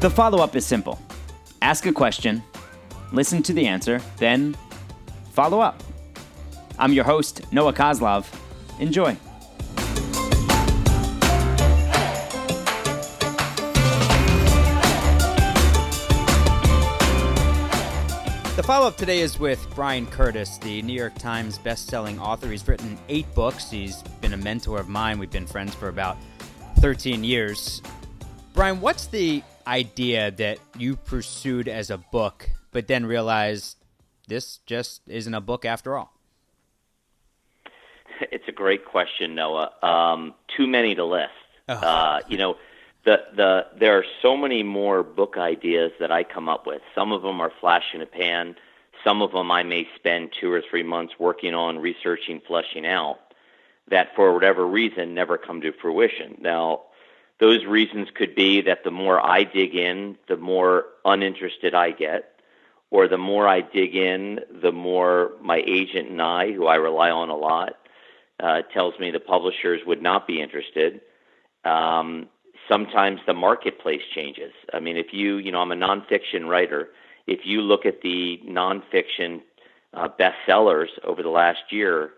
The follow-up is simple. Ask a question, listen to the answer, then follow up. I'm your host, Noah Kozlov. Enjoy. The follow-up today is with Brian Curtis, the New York Times best-selling author. He's written 8 books. He's been a mentor of mine. We've been friends for about 13 years. Brian, what's the idea that you pursued as a book, but then realized this just isn't a book after all? It's a great question, Noah. Too many to list. Oh. There are so many more book ideas that I come up with. Some of them are flash in a pan. Some of them I may spend 2 or 3 months working on, researching, fleshing out, that for whatever reason never come to fruition. Now, those reasons could be that the more I dig in, the more uninterested I get, or the more I dig in, the more my agent and I, who I rely on a lot, tells me the publishers would not be interested. Sometimes the marketplace changes. I mean, if you I'm a nonfiction writer. If you look at the nonfiction bestsellers over the last year,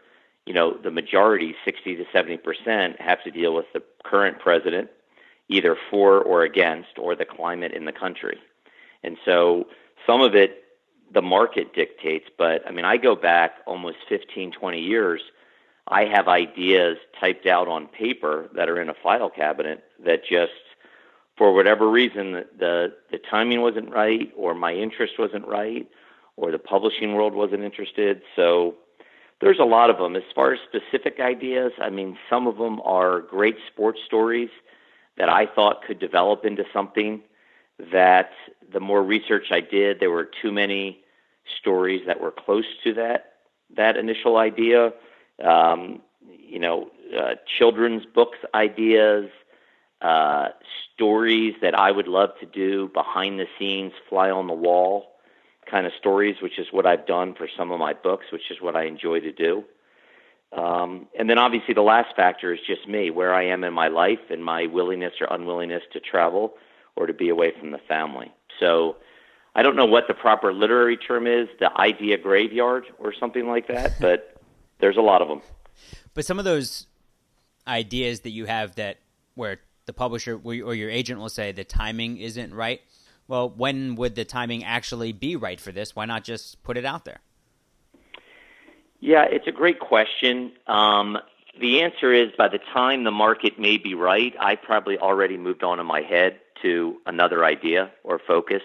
the majority, 60 to 70%, have to deal with the current president, either for or against, or the climate in the country. And so some of it, the market dictates. But, I mean, I go back almost 15, 20 years. I have ideas typed out on paper that are in a file cabinet that just, for whatever reason, the timing wasn't right, or my interest wasn't right, or the publishing world wasn't interested. So there's a lot of them. As far as specific ideas, I mean, some of them are great sports stories that I thought could develop into something that the more research I did, there were too many stories that were close to that initial idea. Children's books ideas, stories that I would love to do, behind the scenes, fly on the wall kind of stories, which is what I've done for some of my books, which is what I enjoy to do. And then obviously the last factor is just me, where I am in my life and my willingness or unwillingness to travel or to be away from the family. So I don't know what the proper literary term is, the idea graveyard or something like that, but there's a lot of them. But some of those ideas that you have that where the publisher or your agent will say the timing isn't right, well, when would the timing actually be right for this? Why not just put it out there? Yeah, it's a great question. The answer is by the time the market may be right, I probably already moved on in my head to another idea or focus.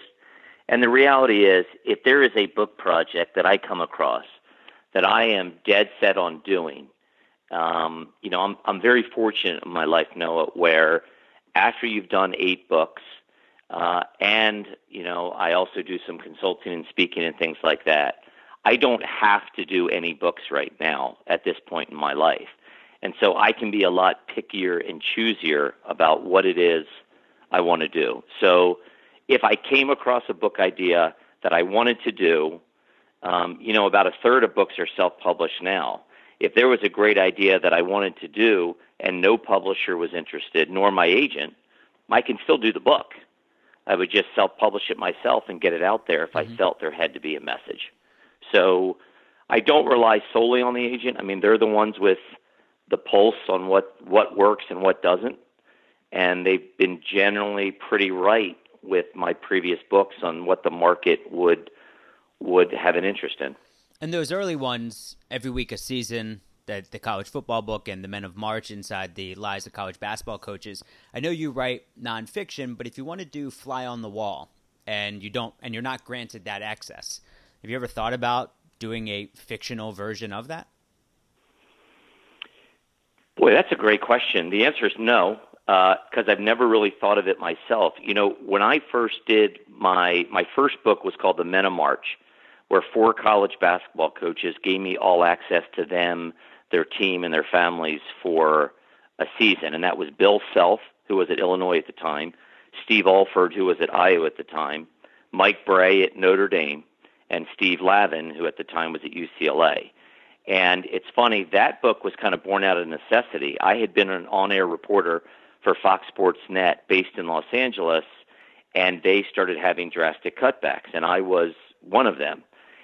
And the reality is, if there is a book project that I come across that I am dead set on doing. I'm very fortunate in my life, Noah, where after you've done 8 books, and I also do some consulting and speaking and things like that, I don't have to do any books right now at this point in my life. And so I can be a lot pickier and choosier about what it is I want to do. So if I came across a book idea that I wanted to do, about a third of books are self-published now. If there was a great idea that I wanted to do and no publisher was interested, nor my agent, I can still do the book. I would just self-publish it myself and get it out there if I felt there had to be a message. So I don't rely solely on the agent. I mean, they're the ones with the pulse on what works and what doesn't. And they've been generally pretty right with my previous books on what the market would have an interest in. And those early ones, Every Week a Season, the college football book, and The Men of March: Inside the Lives of College Basketball Coaches. I know you write nonfiction, but if you want to do fly on the wall and you're not granted that access, have you ever thought about doing a fictional version of that? Boy, that's a great question. The answer is no, because I've never really thought of it myself. When I first did my first book was called The Men of March, where 4 college basketball coaches gave me all access to them, their team, and their families for a season. And that was Bill Self, who was at Illinois at the time, Steve Alford, who was at Iowa at the time, Mike Bray at Notre Dame, and Steve Lavin, who at the time was at UCLA. And it's funny, that book was kind of born out of necessity. I had been an on-air reporter for Fox Sports Net based in Los Angeles, and they started having drastic cutbacks, and I was one of them.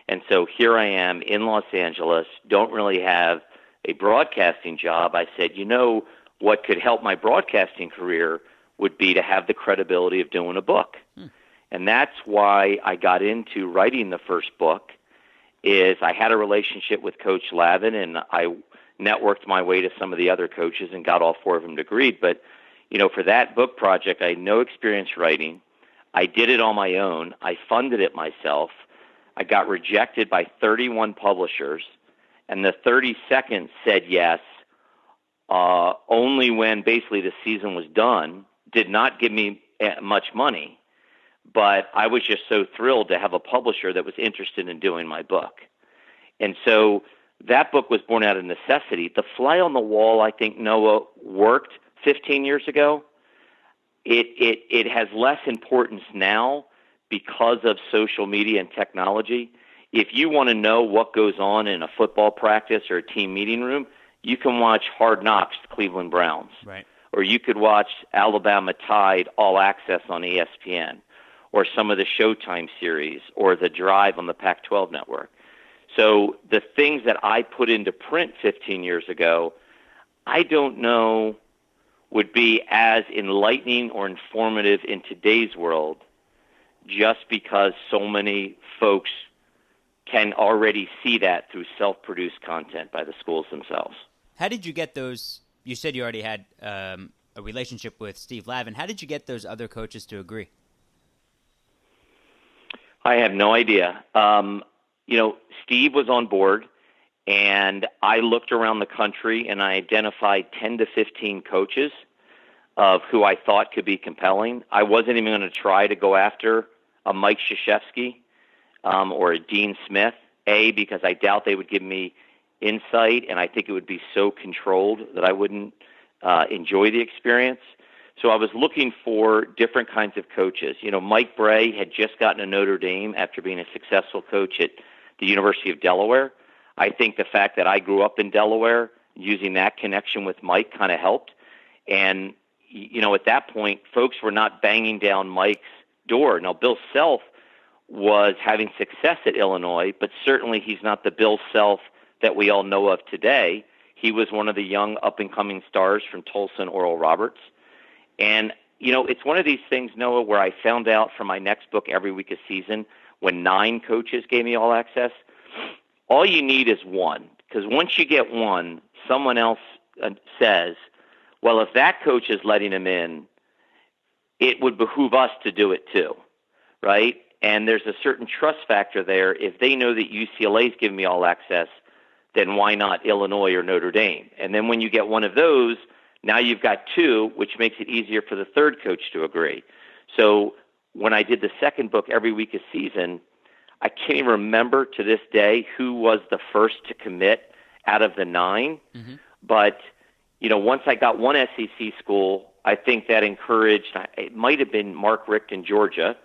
And so here I am in Los Angeles, don't really have a broadcasting job. I said, you know, what could help my broadcasting career would be to have the credibility of doing a book. And that's why I got into writing the first book. Is I had a relationship with Coach Lavin, and I networked my way to some of the other coaches and got all four of them to agreed. But, you know, for that book project, I had no experience writing. I did it on my own. I funded it myself. I got rejected by 31 publishers, and the 32nd said yes, only when basically the season was done. Did not give me much money, but I was just so thrilled to have a publisher that was interested in doing my book. And so that book was born out of necessity. The fly on the wall, I think, Noah, worked 15 years ago. It has less importance now because of social media and technology. If you want to know what goes on in a football practice or a team meeting room, you can watch Hard Knocks, Cleveland Browns. Right. Or you could watch Alabama Tide All Access on ESPN, or some of the Showtime series, or The Drive on the Pac-12 network. So the things that I put into print 15 years ago, I don't know would be as enlightening or informative in today's world, just because so many folks can already see that through self-produced content by the schools themselves. How did you get those? You said you already had a relationship with Steve Lavin. How did you get those other coaches to agree? I have no idea. You know, Steve was on board, and I looked around the country, and I identified 10 to 15 coaches of who I thought could be compelling. I wasn't even going to try to go after a Mike Krzyzewski or a Dean Smith, because I doubt they would give me insight, and I think it would be so controlled that I wouldn't enjoy the experience. So I was looking for different kinds of coaches. You know, Mike Bray had just gotten to Notre Dame after being a successful coach at the University of Delaware. I think the fact that I grew up in Delaware, using that connection with Mike kind of helped. And, you know, at that point, folks were not banging down Mike's door. Now, Bill Self was having success at Illinois, but certainly he's not the Bill Self that we all know of today. He was one of the young up-and-coming stars from Tulsa and Oral Roberts. And, you know, it's one of these things, Noah, where I found out for my next book, Every Week a Season, when 9 coaches gave me all access, all you need is one. Because once you get one, someone else says, well, if that coach is letting him in, it would behoove us to do it too, right? And there's a certain trust factor there. If they know that UCLA's giving me all access, then why not Illinois or Notre Dame? And then when you get one of those, now you've got 2, which makes it easier for the third coach to agree. So when I did the second book, Every Week a Season, I can't even remember to this day who was the first to commit out of the 9. Mm-hmm. But, you know, once I got one SEC school, I think that encouraged, it might have been Mark Richt in Georgia.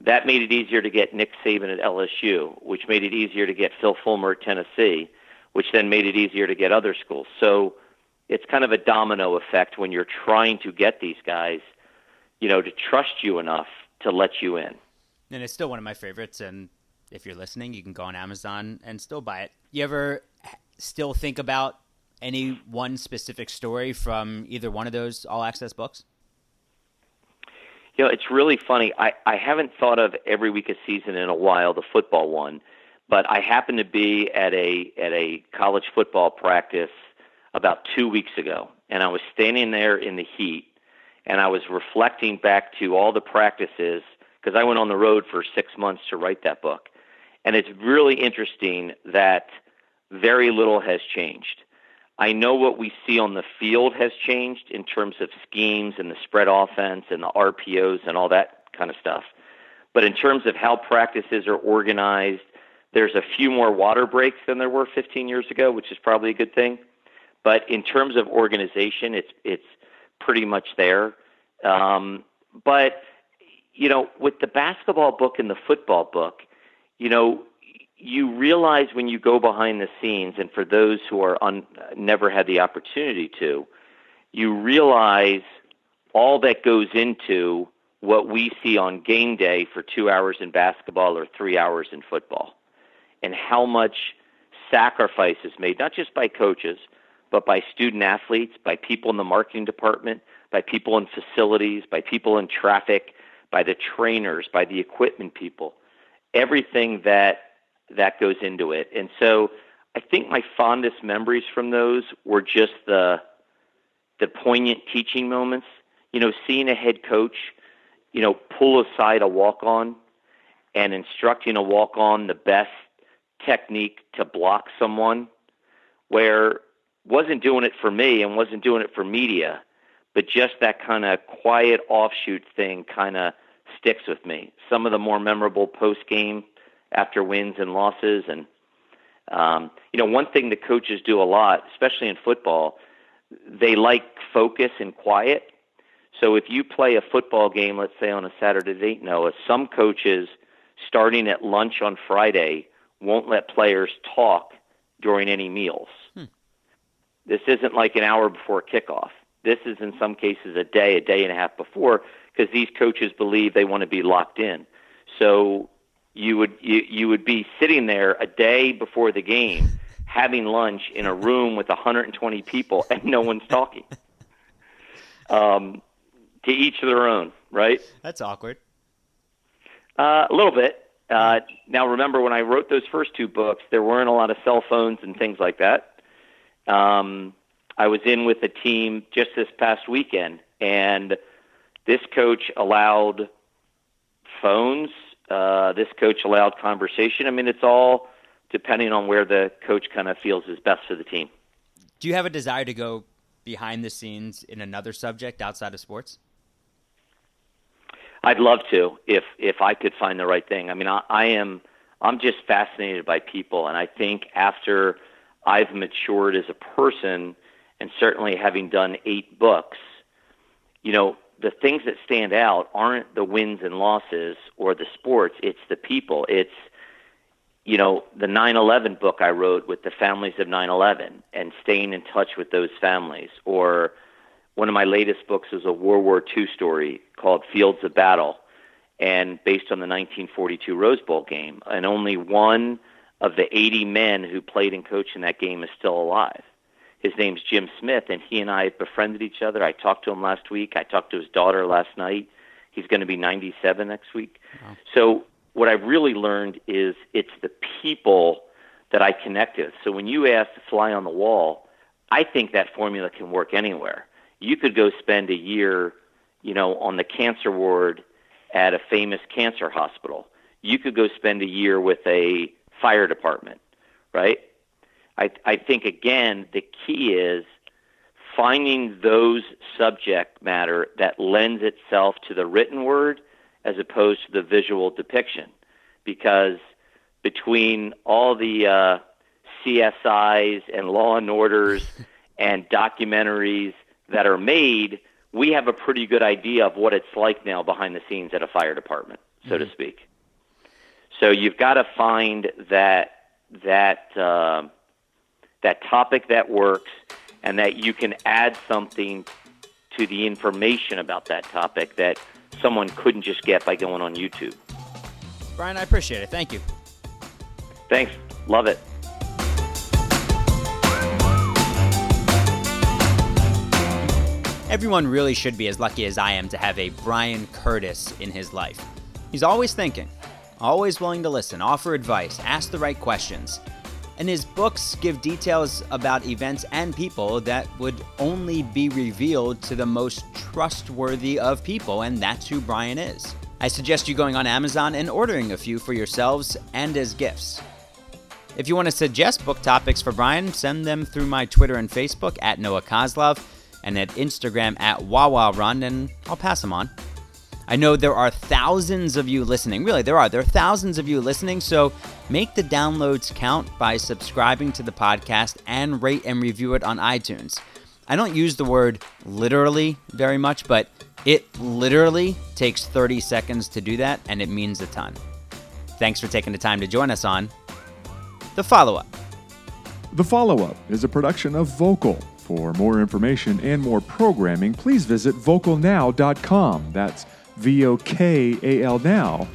That made it easier to get Nick Saban at LSU, which made it easier to get Phil Fulmer at Tennessee, which then made it easier to get other schools. So it's kind of a domino effect when you're trying to get these guys, you know, to trust you enough to let you in. And it's still one of my favorites. And if you're listening, you can go on Amazon and still buy it. You ever still think about any one specific story from either one of those all access books? You know, it's really funny. I haven't thought of Every Week a Season in a while, the football one, but I happened to be at a college football practice about 2 weeks ago, and I was standing there in the heat, and I was reflecting back to all the practices, because I went on the road for 6 months to write that book. And it's really interesting that very little has changed. I know what we see on the field has changed in terms of schemes and the spread offense and the RPOs and all that kind of stuff. But in terms of how practices are organized, there's a few more water breaks than there were 15 years ago, which is probably a good thing. But in terms of organization, it's pretty much there. But, you know, with the basketball book and the football book, you know, you realize when you go behind the scenes, and for those who are never had the opportunity to, you realize all that goes into what we see on game day for 2 hours in basketball or 3 hours in football, and how much sacrifice is made, not just by coaches, but by student athletes, by people in the marketing department, by people in facilities, by people in traffic, by the trainers, by the equipment people, everything that goes into it. And so I think my fondest memories from those were just the poignant teaching moments, seeing a head coach, pull aside a walk-on and instructing a walk-on the best technique to block someone, where wasn't doing it for me and wasn't doing it for media, but just that kind of quiet offshoot thing kind of sticks with me. Some of the more memorable post-game after wins and losses. And, one thing the coaches do a lot, especially in football, they like focus and quiet. So if you play a football game, let's say on a Saturday night, Noah, some coaches starting at lunch on Friday won't let players talk during any meals. This isn't like an hour before kickoff. This is in some cases a day and a half before, because these coaches believe they want to be locked in. So you would be sitting there a day before the game having lunch in a room with 120 people and no one's talking. To each their own, right? That's awkward. A little bit. Now, remember, when I wrote those first two books, there weren't a lot of cell phones and things like that. I was in with a team just this past weekend, and this coach allowed phones. This coach allowed conversation. I mean, it's all depending on where the coach kind of feels is best for the team. Do you have a desire to go behind the scenes in another subject outside of sports? I'd love to, if I could find the right thing. I mean, I'm just fascinated by people. And I think after I've matured as a person, and certainly having done 8 books, the things that stand out aren't the wins and losses or the sports. It's the people. It's, the 9/11 book I wrote with the families of 9/11 and staying in touch with those families. Or one of my latest books is a World War II story called Fields of Battle, and based on the 1942 Rose Bowl game. And only one of the 80 men who played and coached in that game is still alive. His name's Jim Smith, and he and I have befriended each other. I talked to him last week. I talked to his daughter last night. He's going to be 97 next week. Wow. So what I've really learned is it's the people that I connect with. So when you ask to fly on the wall, I think that formula can work anywhere. You could go spend a year, on the cancer ward at a famous cancer hospital. You could go spend a year with a fire department, right? I think, again, the key is finding those subject matter that lends itself to the written word as opposed to the visual depiction. Because between all the CSIs and Law and Orders and documentaries that are made, we have a pretty good idea of what it's like now behind the scenes at a fire department, so to speak. So you've got to find that topic that works, and that you can add something to the information about that topic that someone couldn't just get by going on YouTube. Brian, I appreciate it. Thank you. Thanks. Love it. Everyone really should be as lucky as I am to have a Brian Curtis in his life. He's always thinking, always willing to listen, offer advice, ask the right questions. And his books give details about events and people that would only be revealed to the most trustworthy of people, and that's who Brian is. I suggest you going on Amazon and ordering a few for yourselves and as gifts. If you want to suggest book topics for Brian, send them through my Twitter and Facebook at Noah Kozlov and at Instagram at WawaRun, and I'll pass them on. I know there are thousands of you listening. Really, there are. There are thousands of you listening, so make the downloads count by subscribing to the podcast and rate and review it on iTunes. I don't use the word literally very much, but it literally takes 30 seconds to do that, and it means a ton. Thanks for taking the time to join us on The Follow-Up. The Follow-Up is a production of Vocal. For more information and more programming, please visit VocalNow.com. That's VOCALnow.com.